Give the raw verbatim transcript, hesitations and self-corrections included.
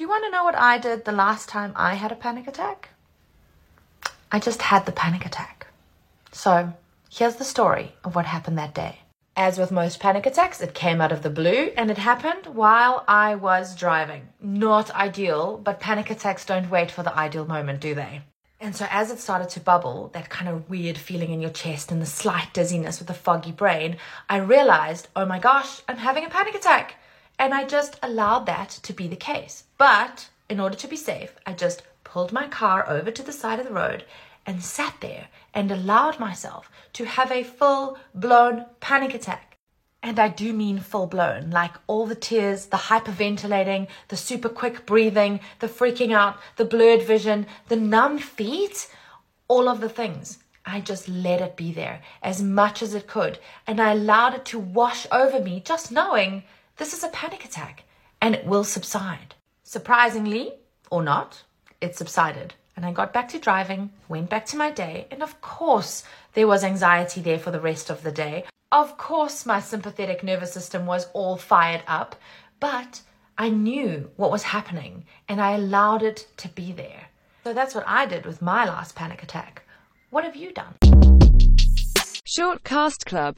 Do you want to know what I did the last time I had a panic attack? I just had the panic attack. So here's the story of what happened that day. As with most panic attacks, it came out of the blue, and it happened while I was driving. Not ideal, but panic attacks don't wait for the ideal moment, do they? And so as it started to bubble, that kind of weird feeling in your chest and the slight dizziness with the foggy brain, I realized, oh my gosh, I'm having a panic attack. And I just allowed that to be the case. But in order to be safe, I just pulled my car over to the side of the road and sat there and allowed myself to have a full-blown panic attack. And I do mean full-blown, like all the tears, the hyperventilating, the super quick breathing, the freaking out, the blurred vision, the numb feet, all of the things. I just let it be there as much as it could. And I allowed it to wash over me, just knowing this is a panic attack and it will subside. Surprisingly, or not, it subsided. And I got back to driving, went back to my day, and of course there was anxiety there for the rest of the day. Of course my sympathetic nervous system was all fired up, but I knew what was happening and I allowed it to be there. So that's what I did with my last panic attack. What have you done? Shortcast Club.